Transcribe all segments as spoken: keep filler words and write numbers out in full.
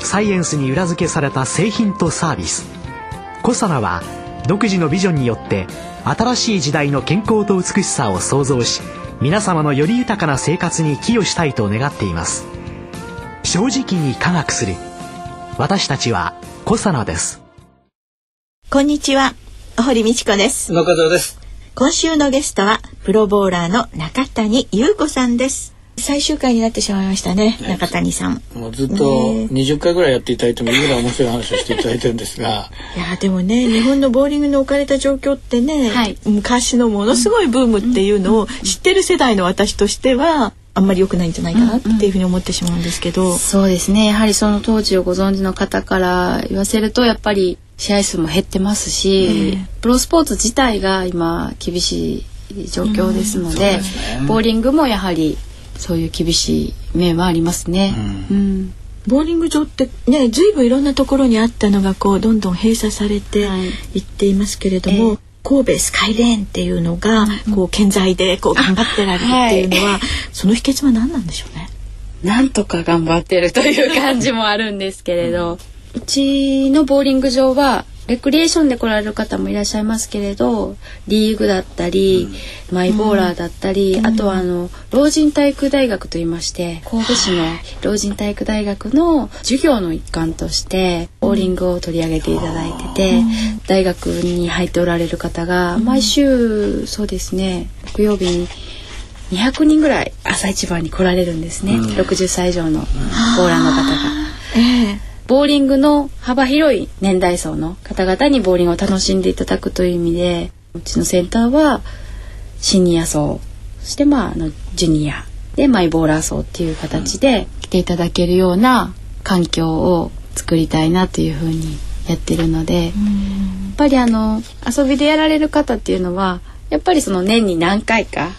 サイエンスに裏付けされた製品とサービス、コサナは独自のビジョンによって新しい時代の健康と美しさを創造し、皆様のより豊かな生活に寄与したいと願っています。正直に科学する、私たちはコサナです。こんにちは、堀道子です。中澤です。今週のゲストはプロボウラーの中谷優子さんです。最終回になってしまいましたね、中谷さん。もうずっとにじゅっかいぐらいやっていただいてもいいぐらい面白い話をしていただいてるんですがいやでもね、日本のボウリングの置かれた状況ってね、はい、昔のものすごいブームっていうのを知ってる世代の私としてはあんまり良くないんじゃないかなっていうふうに思ってしまうんですけど、うんうん、そうですね。やはりその当時をご存知の方から言わせると、やっぱり試合数も減ってますし、ね、プロスポーツ自体が今厳しい状況ですので、うん、そうですね、ボウリングもやはりそういう厳しい面はありますね、うんうん、ボウリング場ってね、随分いろんなところにあったのがこうどんどん閉鎖されていっていますけれども、はい、えー、神戸スカイレーンっていうのがこう健在でこう頑張ってられるっていうのは、はい、その秘訣は何なんでしょうね。なんとか頑張ってるという感じもあるんですけれど、うん、うちのボウリング場はレクリエーションで来られる方もいらっしゃいますけれど、リーグだったり、うん、マイボーラーだったり、うん、あとはあの老人体育大学といいまして、神戸市の老人体育大学の授業の一環としてボウリングを取り上げていただいてて、うん、大学に入っておられる方が毎週、うん、そうですね、木曜日ににひゃくにんぐらい朝一番に来られるんですね、うん、ろくじゅっさい以上のボーラーの方が、うん、えーボーリングの幅広い年代層の方々にボーリングを楽しんでいただくという意味で、うちのセンターはシニア層、そしてまああのジュニアでマイボーラー層っていう形で来ていただけるような環境を作りたいなというふうにやってるので、やっぱりあの遊びでやられる方っていうのはやっぱりその年に何回か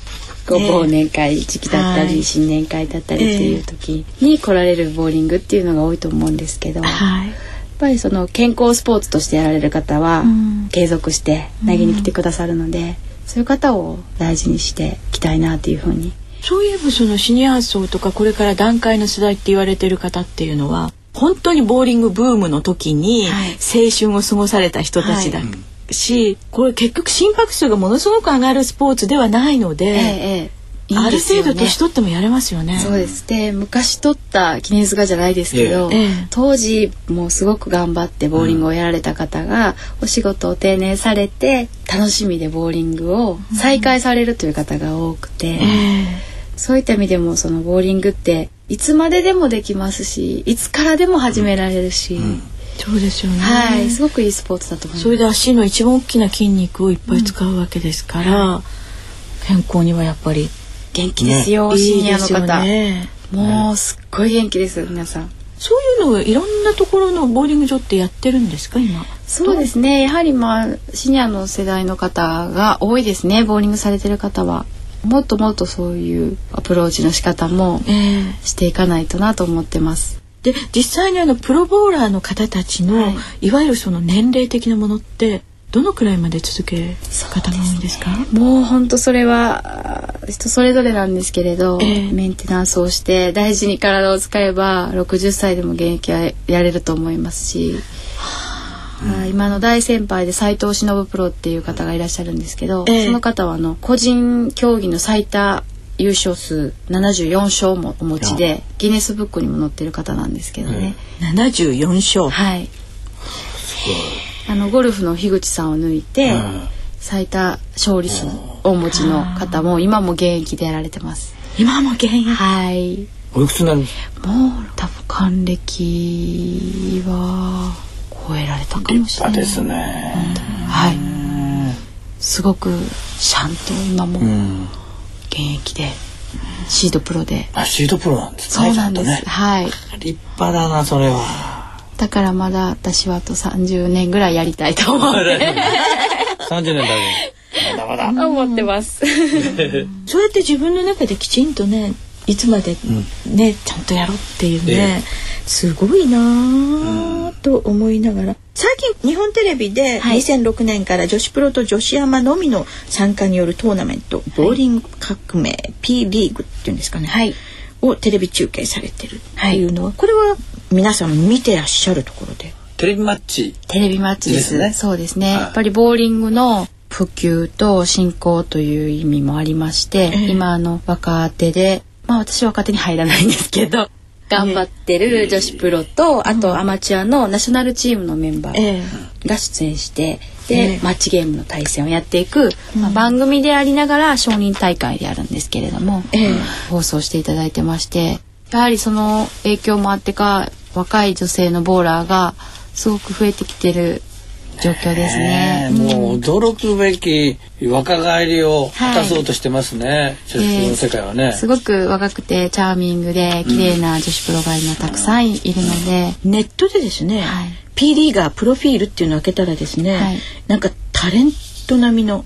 忘年会時期だったり、えー、新年会だったりっていう時に来られるボウリングっていうのが多いと思うんですけど、はい、やっぱりその健康スポーツとしてやられる方は継続して投げに来てくださるので、うん、そういう方を大事にしていきたいなっていうふうに。そういえばそのシニア層とかこれから団塊の世代って言われてる方っていうのは本当にボウリングブームの時に青春を過ごされた人たちだ、はいはい、しこれ結局心拍数がものすごく上がるスポーツではないので、ええええ、ある程度年取ってもやれますよね。そうです。で、昔取った記念すがじゃないですけど、ええ、当時もうすごく頑張ってボウリングをやられた方がお仕事を定年されて楽しみでボウリングを再開されるという方が多くて、うん、ええ、そういった意味でもそのボウリングっていつまででもできますし、いつからでも始められるし、うんうん、そうですよね、はい、すごくいいスポーツだと思います。それで足の一番大きな筋肉をいっぱい使うわけですから、うん、健康にはやっぱり元気ですよ、ね、シニアの方、いいですよね、もうすっごい元気ですよ皆さん。そういうのをいろんなところのボウリング場ってやってるんですか今。そうですね、やはりまあシニアの世代の方が多いですね、ボウリングされてる方は。もっともっとそういうアプローチの仕方もしていかないとなと思ってます。で、実際にあのプロボウラーの方たちの、はい、いわゆるその年齢的なものってどのくらいまで続ける方が多いんですか。そうですね、もう本当それは人それぞれなんですけれど、えー、メンテナンスをして大事に体を使えばろくじゅっさいでも現役はやれると思いますし、はあ、今の大先輩で斉藤忍プロっていう方がいらっしゃるんですけど、えー、その方はあの個人競技の最多優勝数ななじゅうよんしょうもお持ちでギネスブックにも載ってる方なんですけどね、うん、ななじゅうよんしょう、はい、あのゴルフの樋口さんを抜いて最多勝利数をお持ちの方も今も現役でやられてます。今も現役、はい、おいくつになるんですか。もう多分還暦は超えられたかもしれないですね、うん、はい、すごくちゃんと今も、うん、現役でシードプロで。あ、シードプロなんですね。そうなんです、ね、はい、立派だなそれは。だからまだ私はあとさんじゅうねんぐらいやりたいと思う。さんじゅうねんだけまだまだ思ってます。そうやって自分の中できちんとね、いつまでね、うん、ちゃんとやろうっていうね、すごいなと思いながら、最近日本テレビでにせんろくねんから女子プロと女子アマのみの参加によるトーナメント、はい、ボーリング革命 P リーグっていうんですかね、はい、をテレビ中継されてるっていうのは、はい、これは皆さん見てらっしゃるところでテレビマッチテレビマッチですね。そうですね、はい、やっぱりボーリングの普及と振興という意味もありまして、えー、今あの若手で、まあ私は若手に入らないんですけど頑張ってる女子プロと、あとアマチュアのナショナルチームのメンバーが出演して、でマッチゲームの対戦をやっていく、まあ、番組でありながら承認大会であるんですけれども、放送していただいてまして、やはりその影響もあってか若い女性のボーラーがすごく増えてきてる状況ですね。もう驚くべき若返りを果たそうとしてますね、はい、女子の世界はね、えー、すごく若くてチャーミングで綺麗な女子プロが今たくさんいるので、うん、ネットでですね、はい、P リーガープロフィールっていうのを開けたらですね、はい、なんかタレント並みの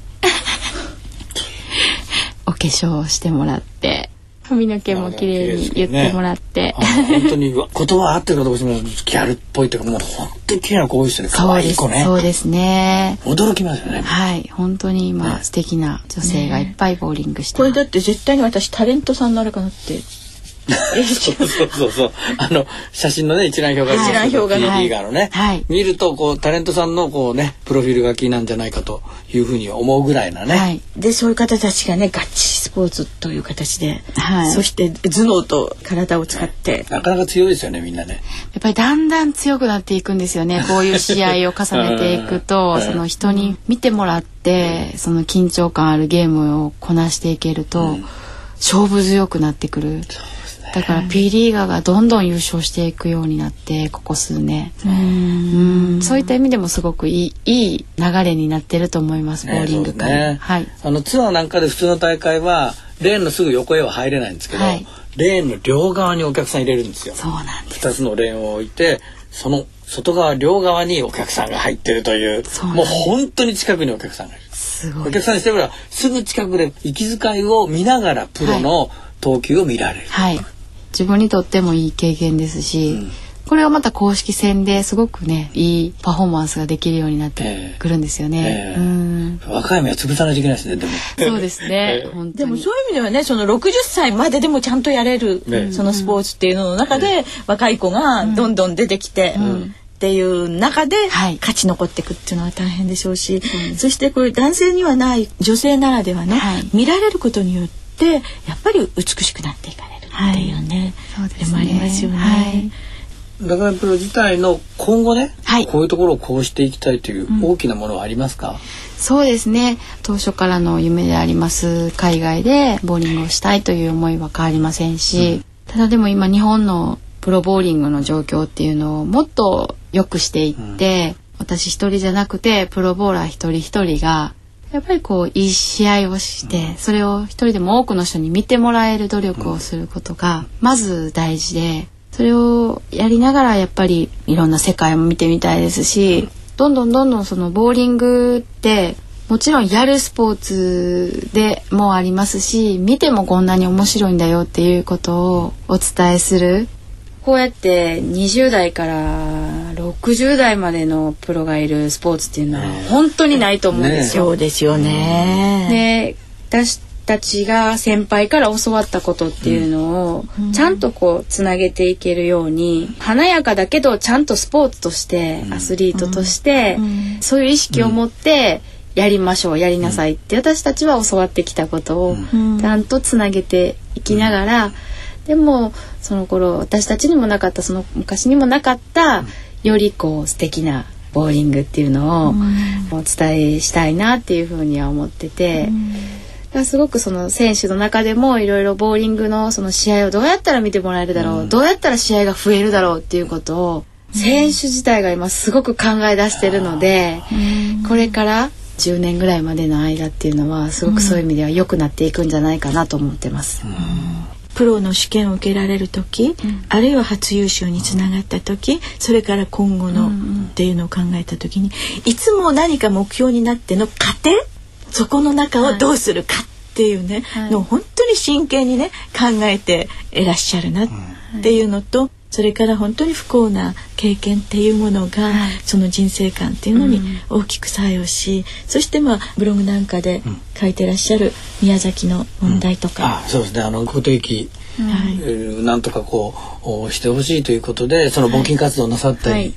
お化粧をしてもらって髪の毛も綺麗に言ってもらって、ね、本当に言葉合ってるかどうかもギャルっぽいというか、もう本当に綺麗な子多いですね。可愛い子ね。そうですね。驚きますよね。はい、本当に今、ね、素敵な女性がいっぱいボウリングして、ね。これだって絶対に私タレントさんになるかなって。そうそうそうそう。あの写真のね一覧表が、一覧表がね、リーガーのね、はい、見るとこうタレントさんのこうねプロフィール書きなんじゃないかというふうに思うぐらいなね。はい、でそういう方たちがねガチスポーツという形で、はい、そして頭脳と体を使って、なかなか強いですよねみんなね。やっぱりだんだん強くなっていくんですよね。こういう試合を重ねていくと、その人に見てもらってその緊張感あるゲームをこなしていけると、うん、勝負強くなってくる。だから P リーガーがどんどん優勝していくようになってここ数年、うーん、そういった意味でもすごくいい、いい流れになってると思います、ね、ボーリング界、ね、はい、あのツアーなんかで普通の大会はレーンのすぐ横へは入れないんですけど、はい、レーンの両側にお客さん入れるんですよ。そうなんです。ふたつのレーンを置いてその外側両側にお客さんが入ってるという、もう本当に近くにお客さんがいる。すごい。お客さんにしてみればすぐ近くで息遣いを見ながらプロの投球を見られる、はい、はい、自分にとってもいい経験ですし、うん、これをまた公式戦ですごくねいいパフォーマンスができるようになってくるんですよね、えーえー、うん、若い目は潰さないといけないですね。でもそうですね、えー、本当にでもそういう意味ではね、そのろくじゅっさいまででもちゃんとやれる、ね、そのスポーツっていうのの中で、うん、若い子がどんどん出てきて、うんうん、っていう中で勝ち残っていくっていうのは大変でしょうし、うん、そしてこれ男性にはない女性ならではね、はい、見られることによってやっぱり美しくなっていかれるっていうね、はい、そうですね、でもありますよね、はい、ラグビープロ自体の今後ね、はい、こういうところをこうしていきたいという大きなものはありますか、うん、そうですね、当初からの夢であります海外でボウリングをしたいという思いは変わりませんし、うん、ただでも今日本のプロボウリングの状況っていうのをもっと良くしていって、うん、私一人じゃなくてプロボウラー一人一人がやっぱりこういい試合をしてそれを一人でも多くの人に見てもらえる努力をすることがまず大事で、それをやりながらやっぱりいろんな世界も見てみたいですし、どんどんどんどんそのボウリングってもちろんやるスポーツでもありますし、見てもこんなに面白いんだよっていうことをお伝えする、こうやってにじゅう代からろくじゅう代までのプロがいるスポーツっていうのは本当にないと思うんですよ。ね、そうですよね。で、私たちが先輩から教わったことっていうのをちゃんとこうつなげていけるように、華やかだけどちゃんとスポーツとしてアスリートとしてそういう意識を持ってやりましょう、やりなさいって私たちは教わってきたことをちゃんとつなげていきながら、でもその頃私たちにもなかったその昔にもなかったよりこう素敵なボウリングっていうのをお伝えしたいなっていうふうには思ってて、うん、すごくその選手の中でもいろいろボウリングのその試合をどうやったら見てもらえるだろう、うん、どうやったら試合が増えるだろうっていうことを選手自体が今すごく考え出してるので、うん、これからじゅうねんぐらいまでの間っていうのはすごくそういう意味では良くなっていくんじゃないかなと思ってます。うん、プロの試験を受けられる時、うん、あるいは初優勝につながった時、それから今後のっていうのを考えた時に、いつも何か目標になっての過程、そこの中をどうするかっていうね、はい、の本当に真剣にね考えていらっしゃるなっていうのと、それから本当に不幸な経験っていうものが、はい、その人生観っていうのに大きく作用し、うん、そしてまあブログなんかで書いてらっしゃる宮崎の問題とか、うんうん、あ、そうですね、あの固定期、はいえー、なんとかこうしてほしいということでその募金活動なさったり、はいはい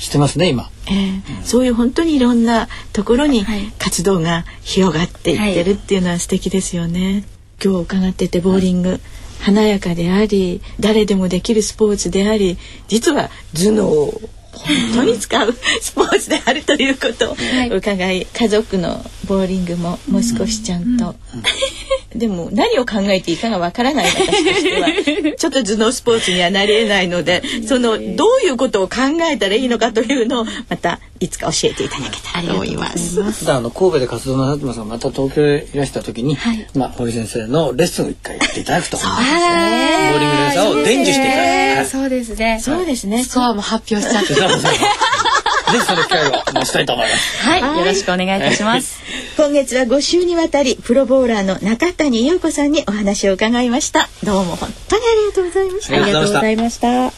してますね今、えーうん、そういう本当にいろんなところに活動が広がっていってるっていうのは素敵ですよね、はい、今日伺っててボーリング、はい、華やかであり誰でもできるスポーツであり、実は頭脳を本当に使うスポーツであるということを伺い、家族のボーリングももう少しちゃんと、うんうんでも何を考えていいかがわからない私としてはちょっと頭脳スポーツにはなりえないのでそのどういうことを考えたらいいのかというのをまたいつか教えていただけたらと思います。またあの神戸で活動なさってますが、また東京へいらした時に、はい、まあ堀先生のレッスンを一回やっていただくと思います、ね。ボーリングレーサーを伝授していただく。そうですね。はい、そうですね。スコアも発表しちゃって。ぜひその機会を持ちたいと思います。はい、はい、よろしくお願いいたします。今月はご週にわたりプロボウラーの中谷優子さんにお話を伺いました。どうも本当にありがとうございました。ありがとうございました。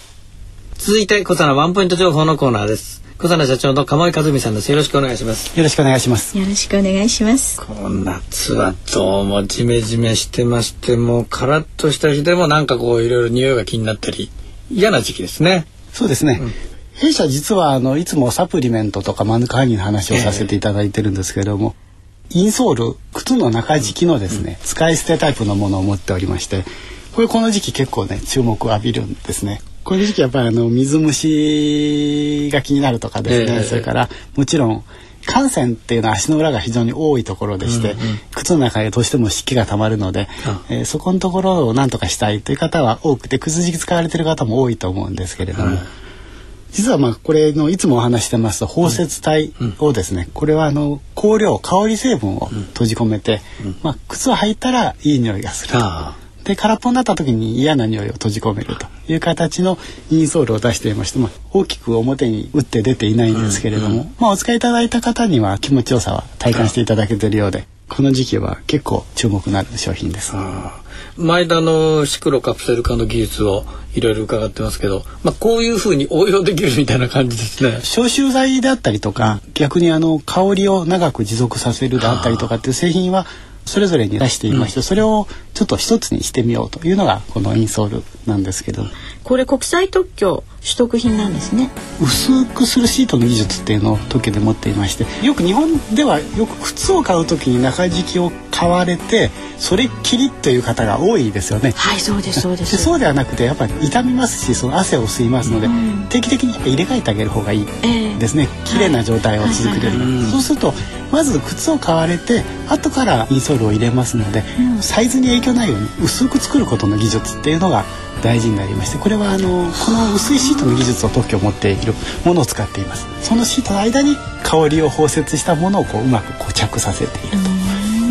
続いて小佐奈ワンポイント情報のコーナーです。小佐奈社長の鴨井和美さんです。よろしくお願いします。よろしくお願いします。よろしくお願いします。こんな夏はどうもジメジメしてまして、もうカラッとした日でもなんかこういろいろ匂いが気になったり嫌な時期ですね。そうですね。うん、弊社実はあのいつもサプリメントとかマヌカハニーの話をさせていただいてるんですけれども、えー、インソール、靴の中敷きのですね、うん、使い捨てタイプのものを持っておりまして、これこの時期結構ね注目を浴びるんですね。この時期やっぱりあの水虫が気になるとかですね、えー、それからもちろん汗腺っていうのは足の裏が非常に多いところでして、うんうん、靴の中でどうしても湿気がたまるので、うん、えー、そこのところをなんとかしたいという方は多くて、靴敷き使われてる方も多いと思うんですけれども、うん、実はまあこれのいつもお話してますと包摂体をですね、うん、これはあの香料香り成分を閉じ込めて、うん、まあ靴を履いたらいい匂いがすると、で空っぽになった時に嫌な匂いを閉じ込めるという形のインソールを出していまして、まあ、大きく表に打って出ていないんですけれども、うんうん、まあ、お使いいただいた方には気持ちよさは体感していただけているようで、この時期は結構注目のある商品です。前田のシクロカプセル化の技術をいろいろ伺ってますけど、まあ、こういうふうに応用できるみたいな感じですね。消臭剤であったりとか、逆にあの香りを長く持続させるであったりとかっていう製品はそれぞれに出していまして、うん、それをちょっと一つにしてみようというのがこのインソールなんですけど、これ国際特許取得品なんですね。薄くするシートの技術っていうのを特許で持っていまして、よく日本ではよく靴を買うときに中敷きを買われてそれっきりという方が多いですよね。はい、そうですそうです。でそうではなくてやっぱり痛みますし、その汗を吸いますので、うん、定期的に入れ替えてあげる方がいいですね、えー、綺麗な状態を続ける、はいはいはい、そうするとまず靴を買われて後からインソールを入れますので、うん、サイズに影響ないように薄く作ることの技術っていうのが大事になりまして、これはあのこの薄いシートの技術を特許を持っているものを使っています。そのシートの間に香りを包摂したものをこううまく固着させていると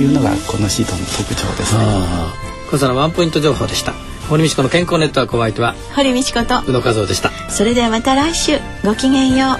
いうのがこのシートの特徴ですね。小佐奈ワンポイント情報でした。堀道子の健康ネットワーク、お相手は堀道子と宇野和夫でした。それではまた来週、ごきげんよう。